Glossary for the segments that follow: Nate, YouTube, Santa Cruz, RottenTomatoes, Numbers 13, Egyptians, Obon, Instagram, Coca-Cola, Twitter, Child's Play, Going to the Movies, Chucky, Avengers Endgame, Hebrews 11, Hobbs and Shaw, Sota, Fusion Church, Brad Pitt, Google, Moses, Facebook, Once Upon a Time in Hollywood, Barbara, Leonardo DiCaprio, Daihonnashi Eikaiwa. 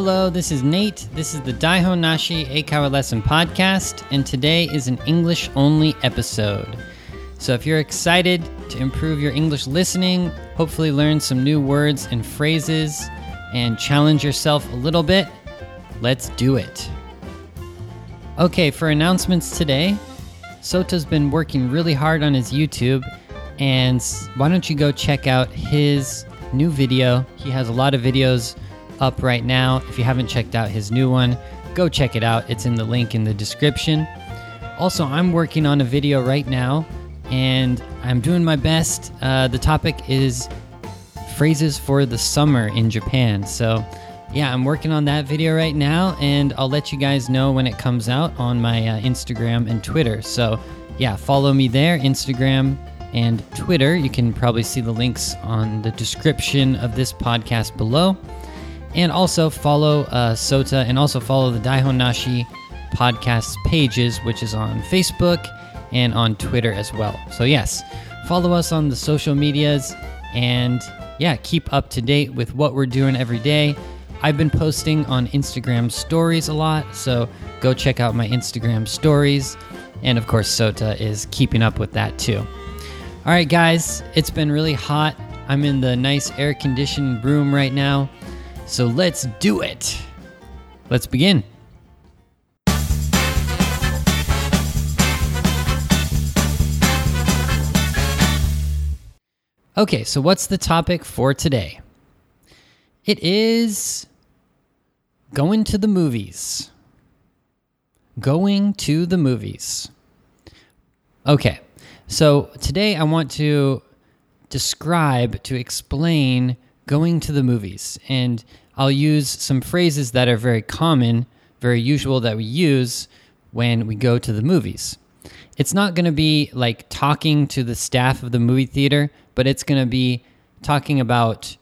Hello, this is Nate. This is the Daihonnashi Eikaiwa Lesson Podcast, and today is an English-only episode. So if you're excited to improve your English listening, hopefully learn some new words and phrases, and challenge yourself a little bit, let's do it. Okay, for announcements today, Sota's been working really hard on his YouTube, and why don't you go check out his new video. He has a lot of videos up right now. If you haven't checked out his new one, go check it out. It's in the link in the description. Also, I'm working on a video right now, and I'm doing my best. The topic is phrases for the summer in Japan. So yeah, I'm working on that video right now, and I'll let you guys know when it comes out on my Instagram and Twitter. So yeah, follow me there, Instagram and Twitter. You can probably see the links on the description of this podcast below. And also follow Sota, and also follow the Daihonnashi podcast pages, which is on Facebook and on Twitter as well. So yes, follow us on the social medias, and yeah, keep up to date with what we're doing every day. I've been posting on Instagram stories a lot, so go check out my Instagram stories. And of course, Sota is keeping up with that too. All right, guys, it's been really hot. I'm in the nice air-conditioned room right now. So let's do it. Let's begin. Okay, so what's the topic for today? It is going to the movies. Going to the movies. Okay, so today I want to explain going to the movies, and I'll use some phrases that are very common, very usual that we use when we go to the movies. It's not going to be like talking to the staff of the movie theater, but it's going to be talking about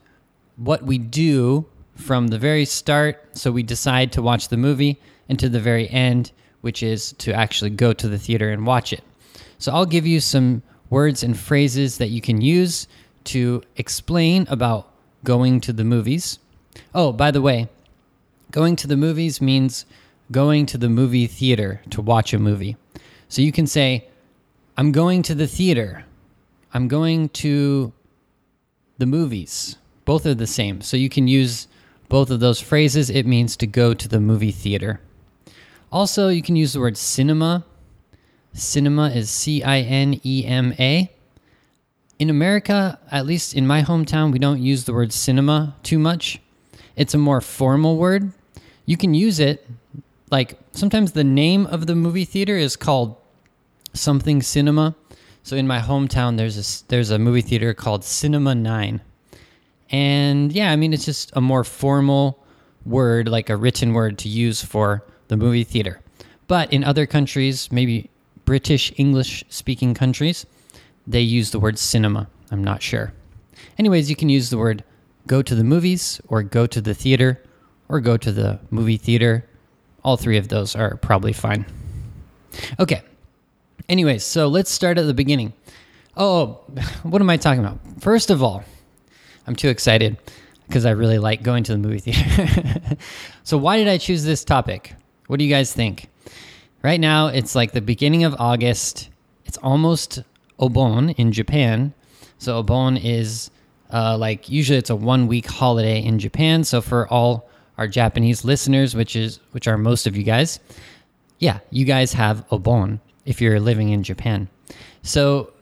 what we do from the very start, so we decide to watch the movie, and to the very end, which is to actually go to the theater and watch it. So I'll give you some words and phrases that you can use to explain about going to the movies. Oh, by the way, going to the movies means going to the movie theater to watch a movie. So you can say, I'm going to the theater. I'm going to the movies. Both are the same. So you can use both of those phrases. It means to go to the movie theater. Also, you can use the word cinema. Cinema is C-I-N-E-M-A. In America, at least in my hometown, we don't use the word cinema too much. It's a more formal word. You can use it, like sometimes the name of the movie theater is called something cinema. So in my hometown, there's a movie theater called Cinema 9. And yeah, I mean, it's just a more formal word, like a written word to use for the movie theater. But in other countries, maybe British English-speaking countries, they use the word cinema. I'm not sure. Anyways, you can use the word go to the movies, or go to the theater, or go to the movie theater. All three of those are probably fine. Okay. Anyways, so let's start at the beginning. Oh, what am I talking about? First of all, I'm too excited because I really like going to the movie theater. So why did I choose this topic? What do you guys think? Right now, it's like the beginning of August. It's almost Obon in Japan. So Obon is usually it's a 1 week holiday in Japan. So for all our Japanese listeners, which are most of you guys, yeah, you guys have Obon if you're living in Japan. So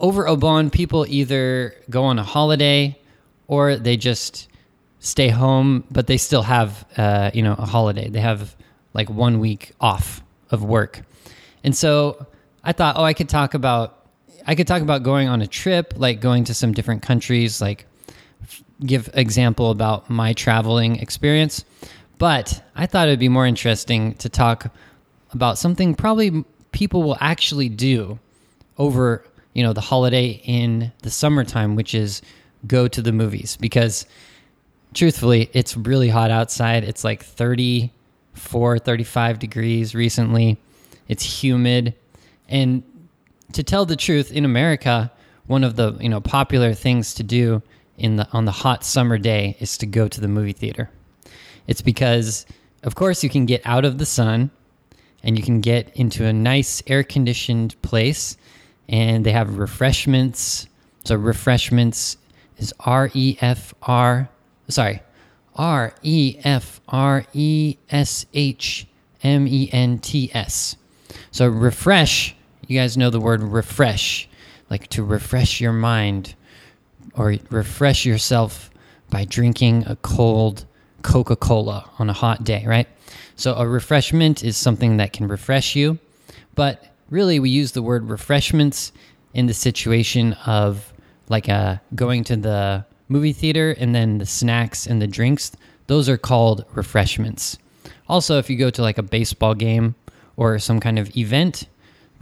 over Obon, people either go on a holiday or they just stay home, but they still have a holiday. They have like 1 week off of work. And so I thought, I could talk about going on a trip, like going to some different countries, like give example about my traveling experience. But I thought it'd be more interesting to talk about something probably people will actually do over, the holiday in the summertime, which is go to the movies. Because truthfully, it's really hot outside. It's like 34, 35 degrees recently. It's humid. And to tell the truth, in America, one of the popular things to do on the hot summer day is to go to the movie theater. It's because, of course, you can get out of the sun and you can get into a nice air-conditioned place, and they have refreshments. So refreshments is refreshments. So refresh, you guys know the word refresh, like to refresh your mind or refresh yourself by drinking a cold Coca-Cola on a hot day, right? So a refreshment is something that can refresh you, but really we use the word refreshments in the situation of like going to the movie theater, and then the snacks and the drinks, those are called refreshments. Also, if you go to like a baseball game or some kind of event,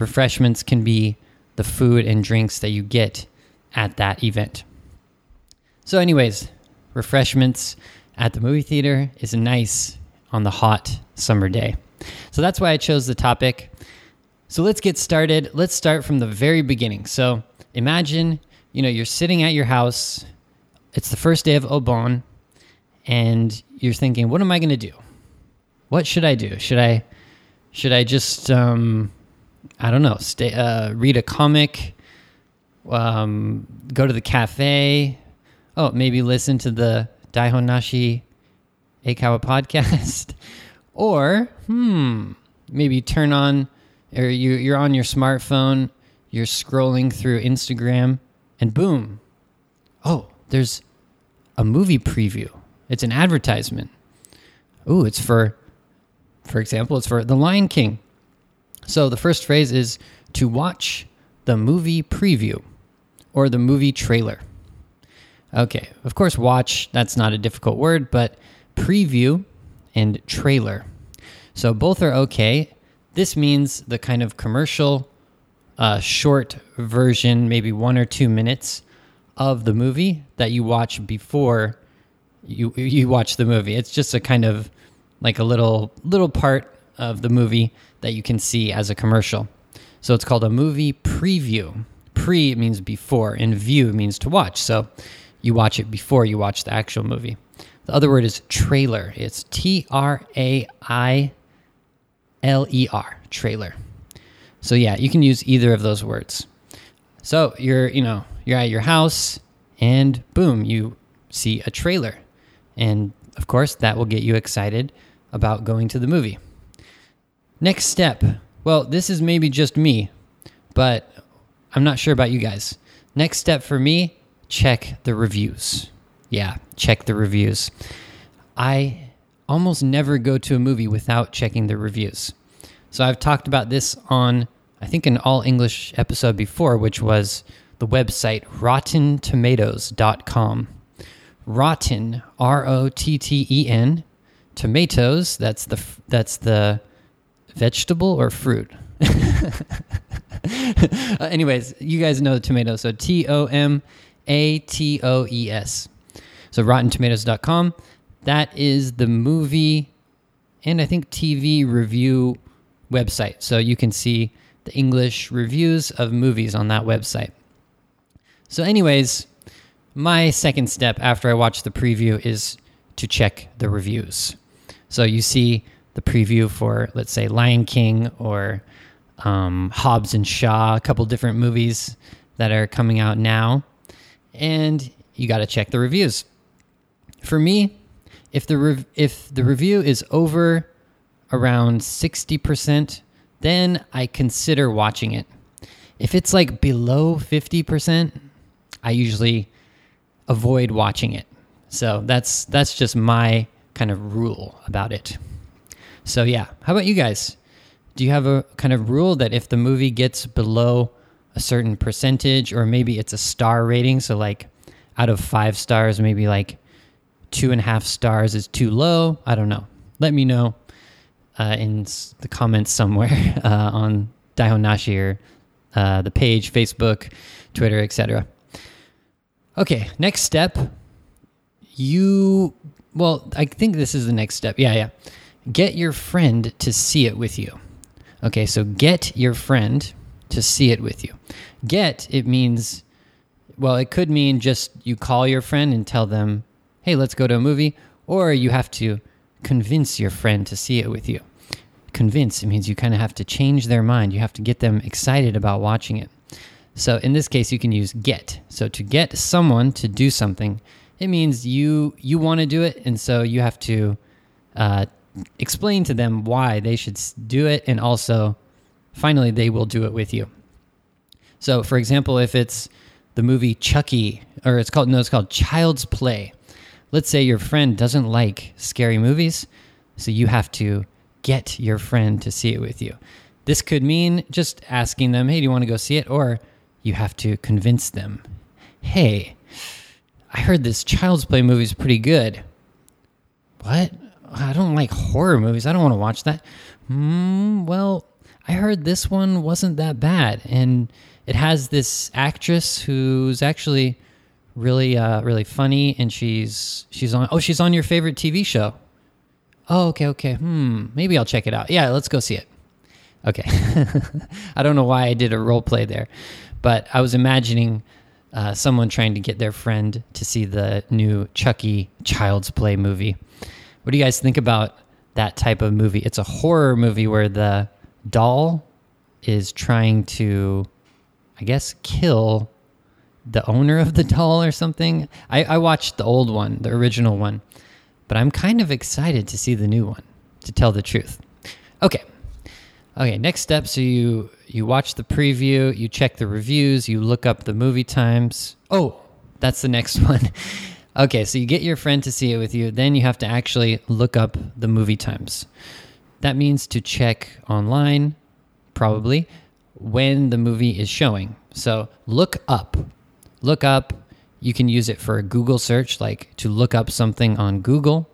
refreshments can be the food and drinks that you get at that event. So anyways, refreshments at the movie theater is nice on the hot summer day. So that's why I chose the topic. So let's get started. Let's start from the very beginning. So imagine, you know, you're sitting at your house. It's the first day of Obon, and you're thinking, what am I going to do? What should I do? Should I just, I don't know, stay, read a comic, go to the cafe, oh, maybe listen to the Daihonnashi Eikaiwa podcast, or, maybe turn on, or you're on your smartphone, you're scrolling through Instagram, and boom, oh, there's a movie preview. It's an advertisement. Ooh, it's for example, it's for The Lion King. So the first phrase is to watch the movie preview or the movie trailer. Okay, of course, watch, that's not a difficult word, but preview and trailer. So both are okay. This means the kind of commercial, short version, maybe 1 or 2 minutes of the movie that you watch before you watch the movie. It's just a kind of like a little part of the movie that you can see as a commercial. So it's called a movie preview. Pre means before, and view means to watch. So you watch it before you watch the actual movie. The other word is trailer. It's trailer, trailer. So yeah, you can use either of those words. So you're at your house, and boom, you see a trailer. And of course, that will get you excited about going to the movie. Next step. Well, this is maybe just me, but I'm not sure about you guys. Next step for me, check the reviews. Yeah, check the reviews. I almost never go to a movie without checking the reviews. So I've talked about this on, I think, an all-English episode before, which was the website RottenTomatoes.com. Rotten, R-O-T-T-E-N, tomatoes, that's the vegetable or fruit. Anyways, you guys know the tomato, so Tomatoes. So RottenTomatoes.com, that is the movie and I think TV review website. So you can see the English reviews of movies on that website. So anyways, my second step after I watch the preview is to check the reviews. So you see the preview for, let's say, Lion King or Hobbs and Shaw, a couple different movies that are coming out now, and you got to check the reviews. For me, if the review is over around 60%, then I consider watching it. If it's like below 50%, I usually avoid watching it. So that's just my kind of rule about it. So yeah, how about you guys? Do you have a kind of rule that if the movie gets below a certain percentage, or maybe it's a star rating, so like out of 5 stars, maybe like 2.5 stars is too low? I don't know. Let me know in the comments somewhere on Daihonnashi or the page, Facebook, Twitter, etc. Okay, next step. I think this is the next step. Yeah. Get your friend to see it with you. Okay, so get your friend to see it with you. It could mean just you call your friend and tell them, hey, let's go to a movie, or you have to convince your friend to see it with you. Convince, it means you kind of have to change their mind. You have to get them excited about watching it. So in this case, you can use get. So to get someone to do something, it means you want to do it, and so you have to explain to them why they should do it, and also, finally, they will do it with you. So, for example, if it's the movie Chucky, or it's called Child's Play. Let's say your friend doesn't like scary movies, so you have to get your friend to see it with you. This could mean just asking them, hey, do you want to go see it? Or you have to convince them, hey, I heard this Child's Play movie is pretty good. What? I don't like horror movies. I don't want to watch that. Well, I heard this one wasn't that bad. And it has this actress who's actually really, really funny. And she's on your favorite TV show. Oh, okay. Maybe I'll check it out. Yeah, let's go see it. Okay. I don't know why I did a role play there, but I was imagining someone trying to get their friend to see the new Chucky Child's Play movie. What do you guys think about that type of movie? It's a horror movie where the doll is trying to, I guess, kill the owner of the doll or something. I watched the old one, the original one, but I'm kind of excited to see the new one, to tell the truth. Okay, next step. So you watch the preview, you check the reviews, you look up the movie times. Oh, that's the next one. Okay, so you get your friend to see it with you, then you have to actually look up the movie times. That means to check online, probably, when the movie is showing. So look up. Look up, you can use it for a Google search, like to look up something on Google.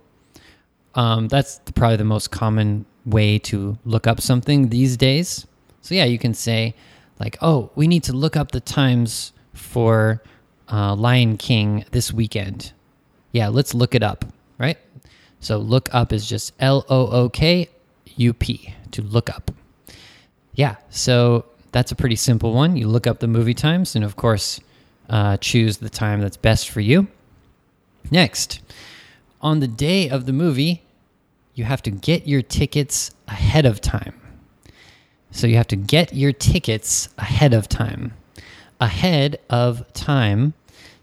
That's probably the most common way to look up something these days. So yeah, you can say like, oh, we need to look up the times for Lion King this weekend. Yeah, let's look it up, right? So look up is just LOOKUP, to look up. Yeah, so that's a pretty simple one. You look up the movie times and, of course, choose the time that's best for you. Next, on the day of the movie, you have to get your tickets ahead of time. So you have to get your tickets ahead of time. Ahead of time,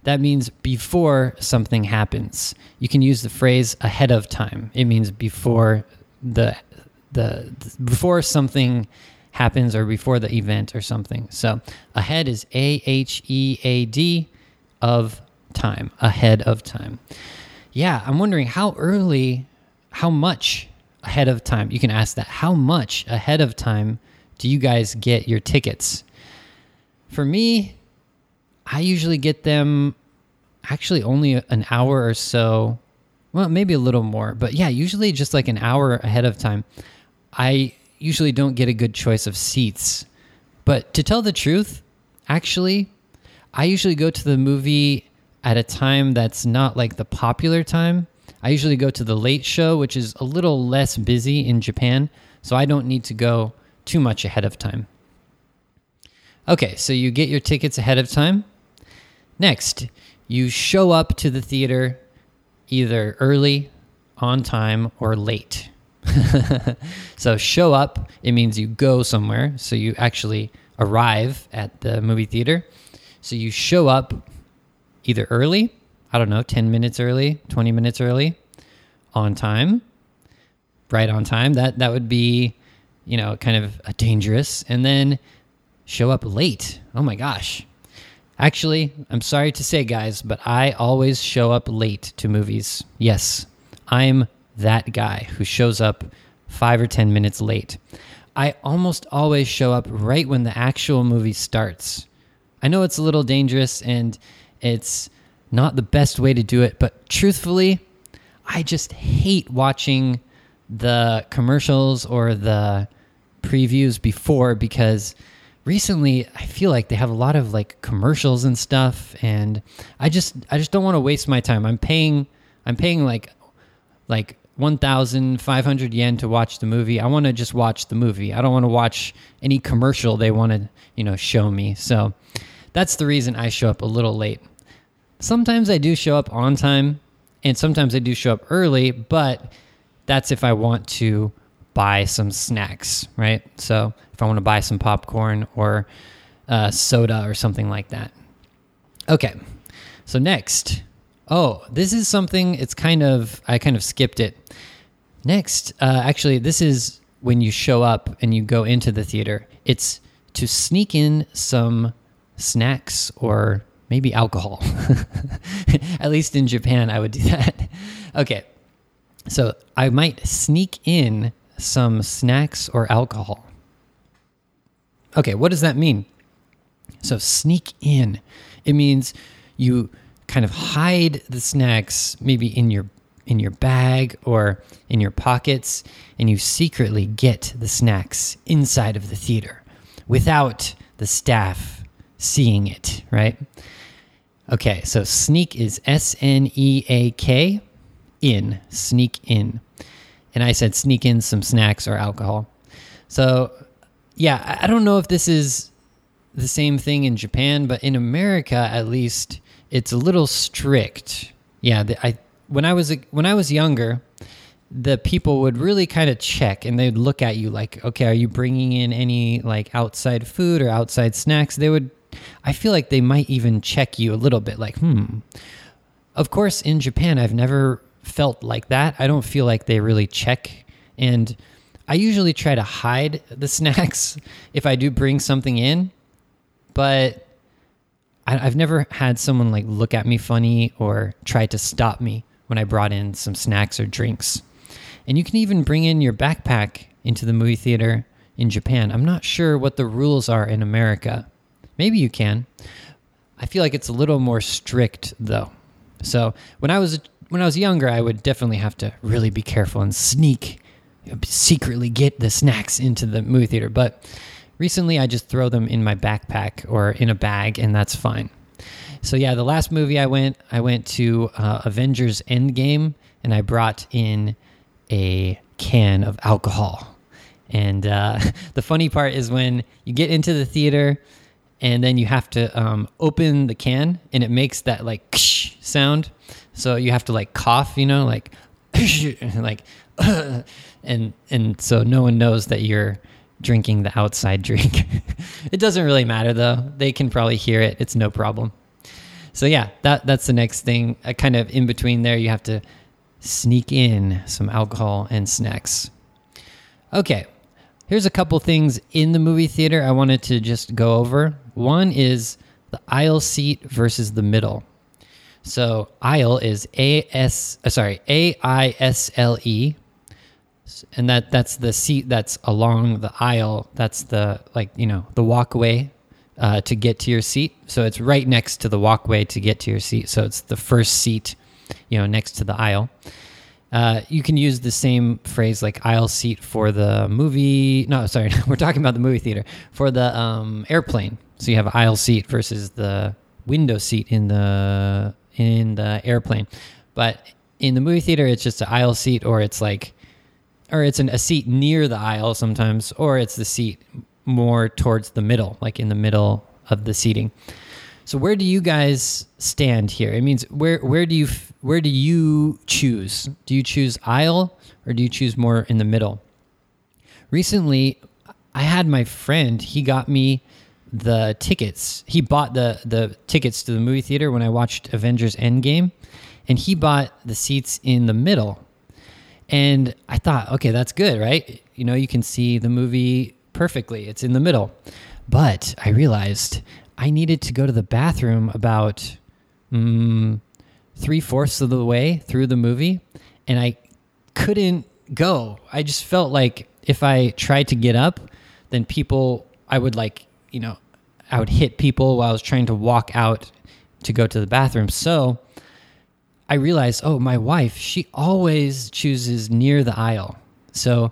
that means before something happens. You can use the phrase ahead of time. It means before the before something happens, or before the event or something. So ahead is AHEAD, of time, ahead of time. Yeah, I'm wondering how early... How much ahead of time? You can ask that. How much ahead of time do you guys get your tickets? For me, I usually get them actually only an hour or so. Well, maybe a little more. But yeah, usually just like an hour ahead of time. I usually don't get a good choice of seats. But to tell the truth, actually, I usually go to the movie at a time that's not like the popular time. I usually go to the late show, which is a little less busy in Japan, so I don't need to go too much ahead of time. Okay, so you get your tickets ahead of time. Next, you show up to the theater either early, on time, or late. So show up, it means you go somewhere, so you actually arrive at the movie theater. So you show up either early, I don't know, 10 minutes early, 20 minutes early, on time, right on time. That would be, kind of a dangerous. And then show up late. Oh my gosh. Actually, I'm sorry to say, guys, but I always show up late to movies. Yes, I'm that guy who shows up 5 or 10 minutes late. I almost always show up right when the actual movie starts. I know it's a little dangerous and it's not the best way to do it, but truthfully, I just hate watching the commercials or the previews before, because recently I feel like they have a lot of like commercials and stuff, and I just don't want to waste my time. I'm paying like 1,500 yen to watch the movie. I want to just watch the movie. I don't want to watch any commercial they want to, show me. So that's the reason I show up a little late. Sometimes I do show up on time, and sometimes I do show up early, but that's if I want to buy some snacks, right? So if I want to buy some popcorn or soda or something like that. Okay, so next. Oh, this is something, it's kind of, I kind of skipped it. Next, actually, this is when you show up and you go into the theater. It's to sneak in some snacks or maybe alcohol. At least in Japan, I would do that. Okay, so I might sneak in some snacks or alcohol. Okay, what does that mean? So sneak in, it means you kind of hide the snacks maybe in your bag or in your pockets, and you secretly get the snacks inside of the theater without the staff seeing it, right? Okay, so sneak is S-N-E-A-K, in, sneak in. And I said sneak in some snacks or alcohol. So yeah, I don't know if this is the same thing in Japan, but in America, at least, it's a little strict. Yeah, when I was younger, the people would really kind of check, and they'd look at you like, okay, are you bringing in any like outside food or outside snacks? They would, I feel like they might even check you a little bit like, Of course, in Japan, I've never felt like that. I don't feel like they really check, and I usually try to hide the snacks if I do bring something in, but I've never had someone like look at me funny or try to stop me when I brought in some snacks or drinks. And you can even bring in your backpack into the movie theater in Japan. I'm not sure what the rules are in America. Maybe you can. I feel like it's a little more strict though. So when I was younger, I would definitely have to really be careful and secretly get the snacks into the movie theater. But recently, I just throw them in my backpack or in a bag, and that's fine. So yeah, the last movie I went to Avengers Endgame, and I brought in a can of alcohol. And the funny part is when you get into the theater, and then you have to open the can, and it makes that like ksh sound. So you have to like cough, you know, like ksh, and like and so no one knows that you're drinking the outside drink. It doesn't really matter though. They can probably hear it. It's no problem. So yeah, that's the next thing. Kind of in between there, you have to sneak in some alcohol and snacks. Okay, here's a couple things in the movie theater I wanted to just go over. One is the aisle seat versus the middle. So aisle is A-I-S-L-E. And that's the seat that's along the aisle. That's the, like, you know, the walkway to get to your seat. So it's right next to the walkway to get to your seat. So it's the first seat, you know, next to the aisle. You can use the same phrase like aisle seat for the movie. No, sorry, we're talking about the movie theater. For the airplane. So you have aisle seat versus the window seat in the airplane. But in the movie theater, it's just an aisle seat, or it's like, or it's a seat near the aisle sometimes, or it's the seat more towards the middle, like in the middle of the seating. So where do you guys stand here? It means where do you choose? Do you choose aisle, or do you choose more in the middle? Recently, I had my friend, he got me the tickets. He bought the tickets to the movie theater when I watched Avengers Endgame, and he bought the seats in the middle. And I thought, okay, that's good, right? You know, you can see the movie perfectly. It's in the middle. But I realized I needed to go to the bathroom about 3/4 of the way through the movie, and I couldn't go. I just felt like if I tried to get up, then I would hit people while I was trying to walk out to go to the bathroom. So I realized, oh, my wife, she always chooses near the aisle. So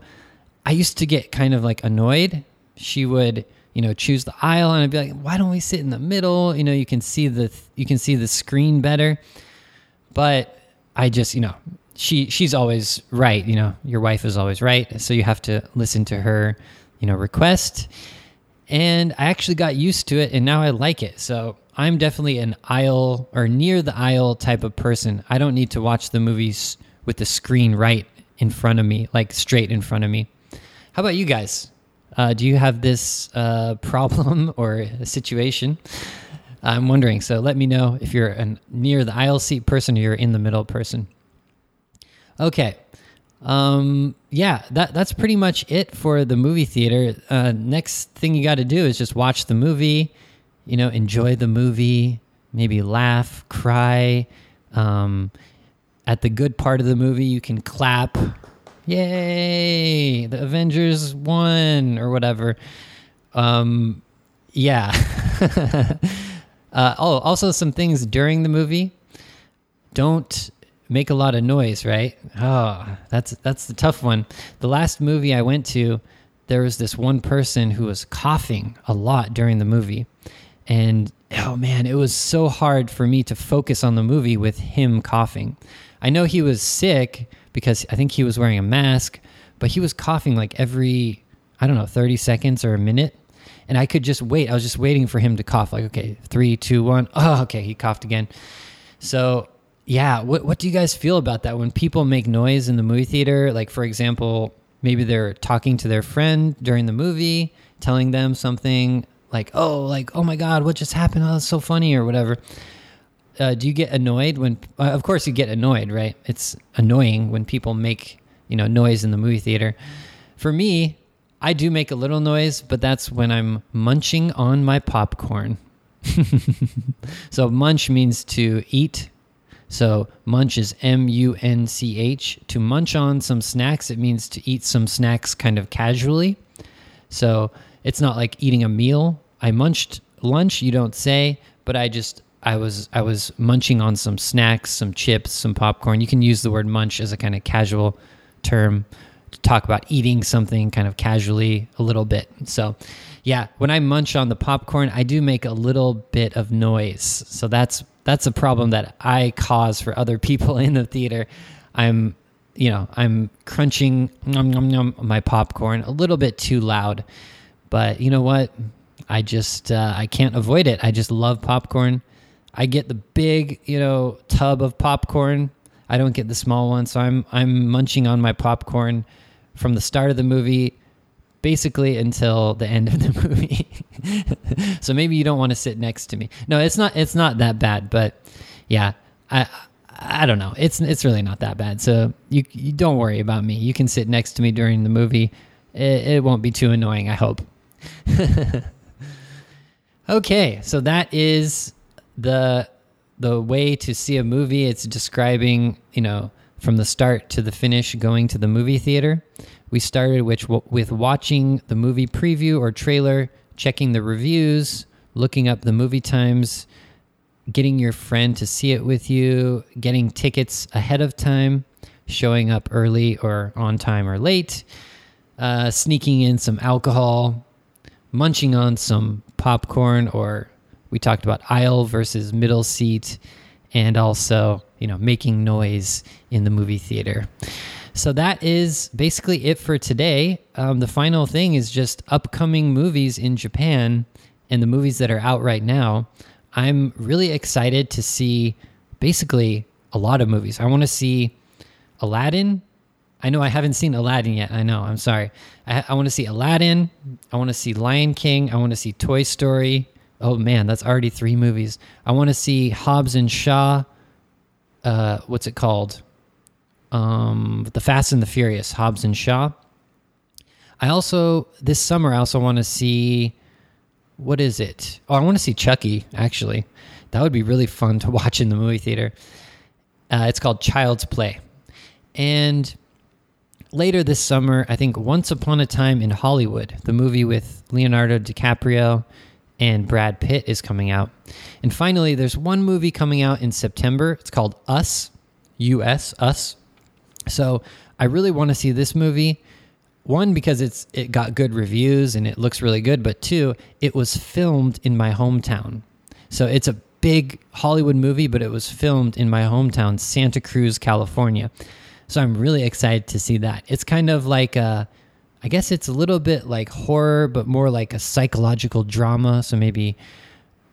I used to get kind of like annoyed. She would, you know, choose the aisle, and I'd be like, why don't we sit in the middle? You know, you can see the screen better. But I just, you know, she's always right. You know, your wife is always right. So you have to listen to her, you know, request. And I actually got used to it, and now I like it. So I'm definitely an aisle or near the aisle type of person. I don't need to watch the movies with the screen right in front of me, like straight in front of me. How about you guys? Do you have this problem or a situation? I'm wondering. So let me know if you're near the aisle seat person or you're in the middle person. Okay. Yeah, that's pretty much it for the movie theater. Next thing you got to do is just watch the movie, you know, enjoy the movie, maybe laugh, cry. At the good part of the movie, you can clap. Yay! The Avengers won or whatever. Yeah. Also some things during the movie. Don't make a lot of noise, right? Oh, that's the tough one. The last movie I went to, there was this one person who was coughing a lot during the movie. And oh man, it was so hard for me to focus on the movie with him coughing. I know he was sick because I think he was wearing a mask, but he was coughing like every, 30 seconds or a minute. And I could just wait. I was just waiting for him to cough. Like, okay, 3, 2, 1. Oh, okay, he coughed again. So yeah, what do you guys feel about that? When people make noise in the movie theater, like for example, maybe they're talking to their friend during the movie, telling them something like, oh my God, what just happened? Oh, it's so funny or whatever. Do you get annoyed when, of course you get annoyed, right? It's annoying when people make, noise in the movie theater. For me, I do make a little noise, but that's when I'm munching on my popcorn. So munch means to eat. So munch is M-U-N-C-H. To munch on some snacks, it means to eat some snacks kind of casually. So it's not like eating a meal. I munched lunch, you don't say, but I was munching on some snacks, some chips, some popcorn. You can use the word munch as a kind of casual term to talk about eating something kind of casually a little bit. So yeah, when I munch on the popcorn, I do make a little bit of noise. So that's a problem that I cause for other people in the theater. I'm crunching my popcorn a little bit too loud. But you know what? I can't avoid it. I just love popcorn. I get the big, tub of popcorn. I don't get the small one. So I'm munching on my popcorn from the start of the movie basically until the end of the movie. So maybe you don't want to sit next to me. No, it's not that bad, but yeah, I don't know. It's really not that bad. So you don't worry about me. You can sit next to me during the movie. It won't be too annoying, I hope. Okay, so that is the way to see a movie. It's describing, from the start to the finish, going to the movie theater. We started with watching the movie preview or trailer, checking the reviews, looking up the movie times, getting your friend to see it with you, getting tickets ahead of time, showing up early or on time or late, sneaking in some alcohol, munching on some popcorn, or we talked about aisle versus middle seat, and also, making noise in the movie theater. So that is basically it for today. The final thing is just upcoming movies in Japan and the movies that are out right now. I'm really excited to see basically a lot of movies. I want to see Aladdin. I know I haven't seen Aladdin yet. I know. I'm sorry. I want to see Aladdin. I want to see Lion King. I want to see Toy Story. Oh, man, that's already 3 movies. I want to see Hobbs and Shaw. What's it called? The Fast and the Furious, Hobbs and Shaw. This summer, I also want to see... What is it? Oh, I want to see Chucky, actually. That would be really fun to watch in the movie theater. It's called Child's Play. And later this summer, I think Once Upon a Time in Hollywood, the movie with Leonardo DiCaprio and Brad Pitt, is coming out. And finally, there's one movie coming out in September. It's called Us, U.S., Us. So I really want to see this movie. One, because it got good reviews and it looks really good, but 2, it was filmed in my hometown. So it's a big Hollywood movie, but it was filmed in my hometown, Santa Cruz, California. So I'm really excited to see that. It's kind of like I guess it's a little bit like horror, but more like a psychological drama. So maybe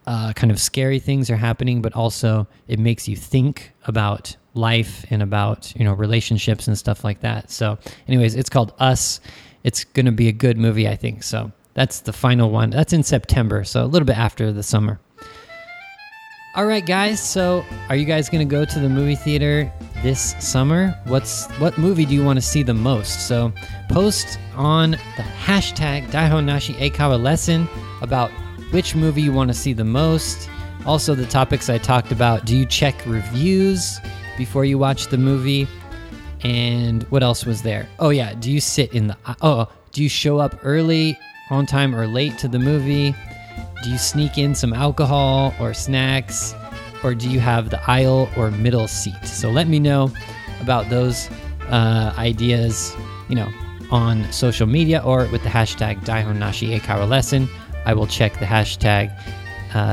kind of scary things are happening, but also it makes you think about life and about, you know, relationships and stuff like that. So anyways, it's called Us. It's going to be a good movie, I think. So that's the final one. That's in September, so a little bit after the summer. All right, guys. So are you guys going to go to the movie theater this summer? What movie do you want to see the most? So post on the hashtag Daihonnashi Eikaiwa lesson about which movie you want to see the most. Also, the topics I talked about. Do you check reviews before you watch the movie? And what else was there? Oh, yeah. Do you sit in the... Oh, do you show up early, on time, or late to the movie? Do you sneak in some alcohol or snacks? Or do you have the aisle or middle seat? So let me know about those ideas, you know, on social media or with the hashtag Daihonnashi Eikaiwa lesson. I will check the hashtag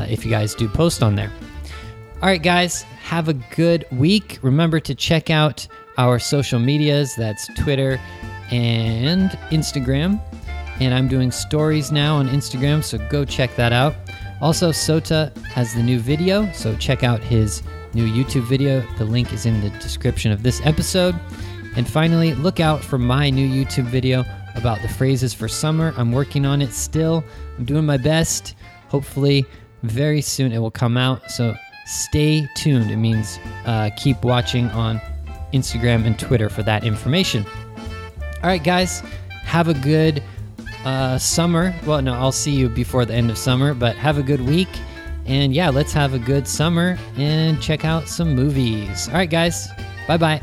if you guys do post on there. All right, guys, have a good week. Remember to check out our social medias. That's Twitter and Instagram. And I'm doing stories now on Instagram, so go check that out. Also, Sota has the new video, so check out his new YouTube video. The link is in the description of this episode. And finally, look out for my new YouTube video about the phrases for summer. I'm working on it still. I'm doing my best. Hopefully, very soon it will come out. So stay tuned. It means keep watching on Instagram and Twitter for that information. All right, guys, have a good summer. Well, no, I'll see you before the end of summer, but have a good week. And yeah, let's have a good summer and check out some movies. All right, guys, bye-bye.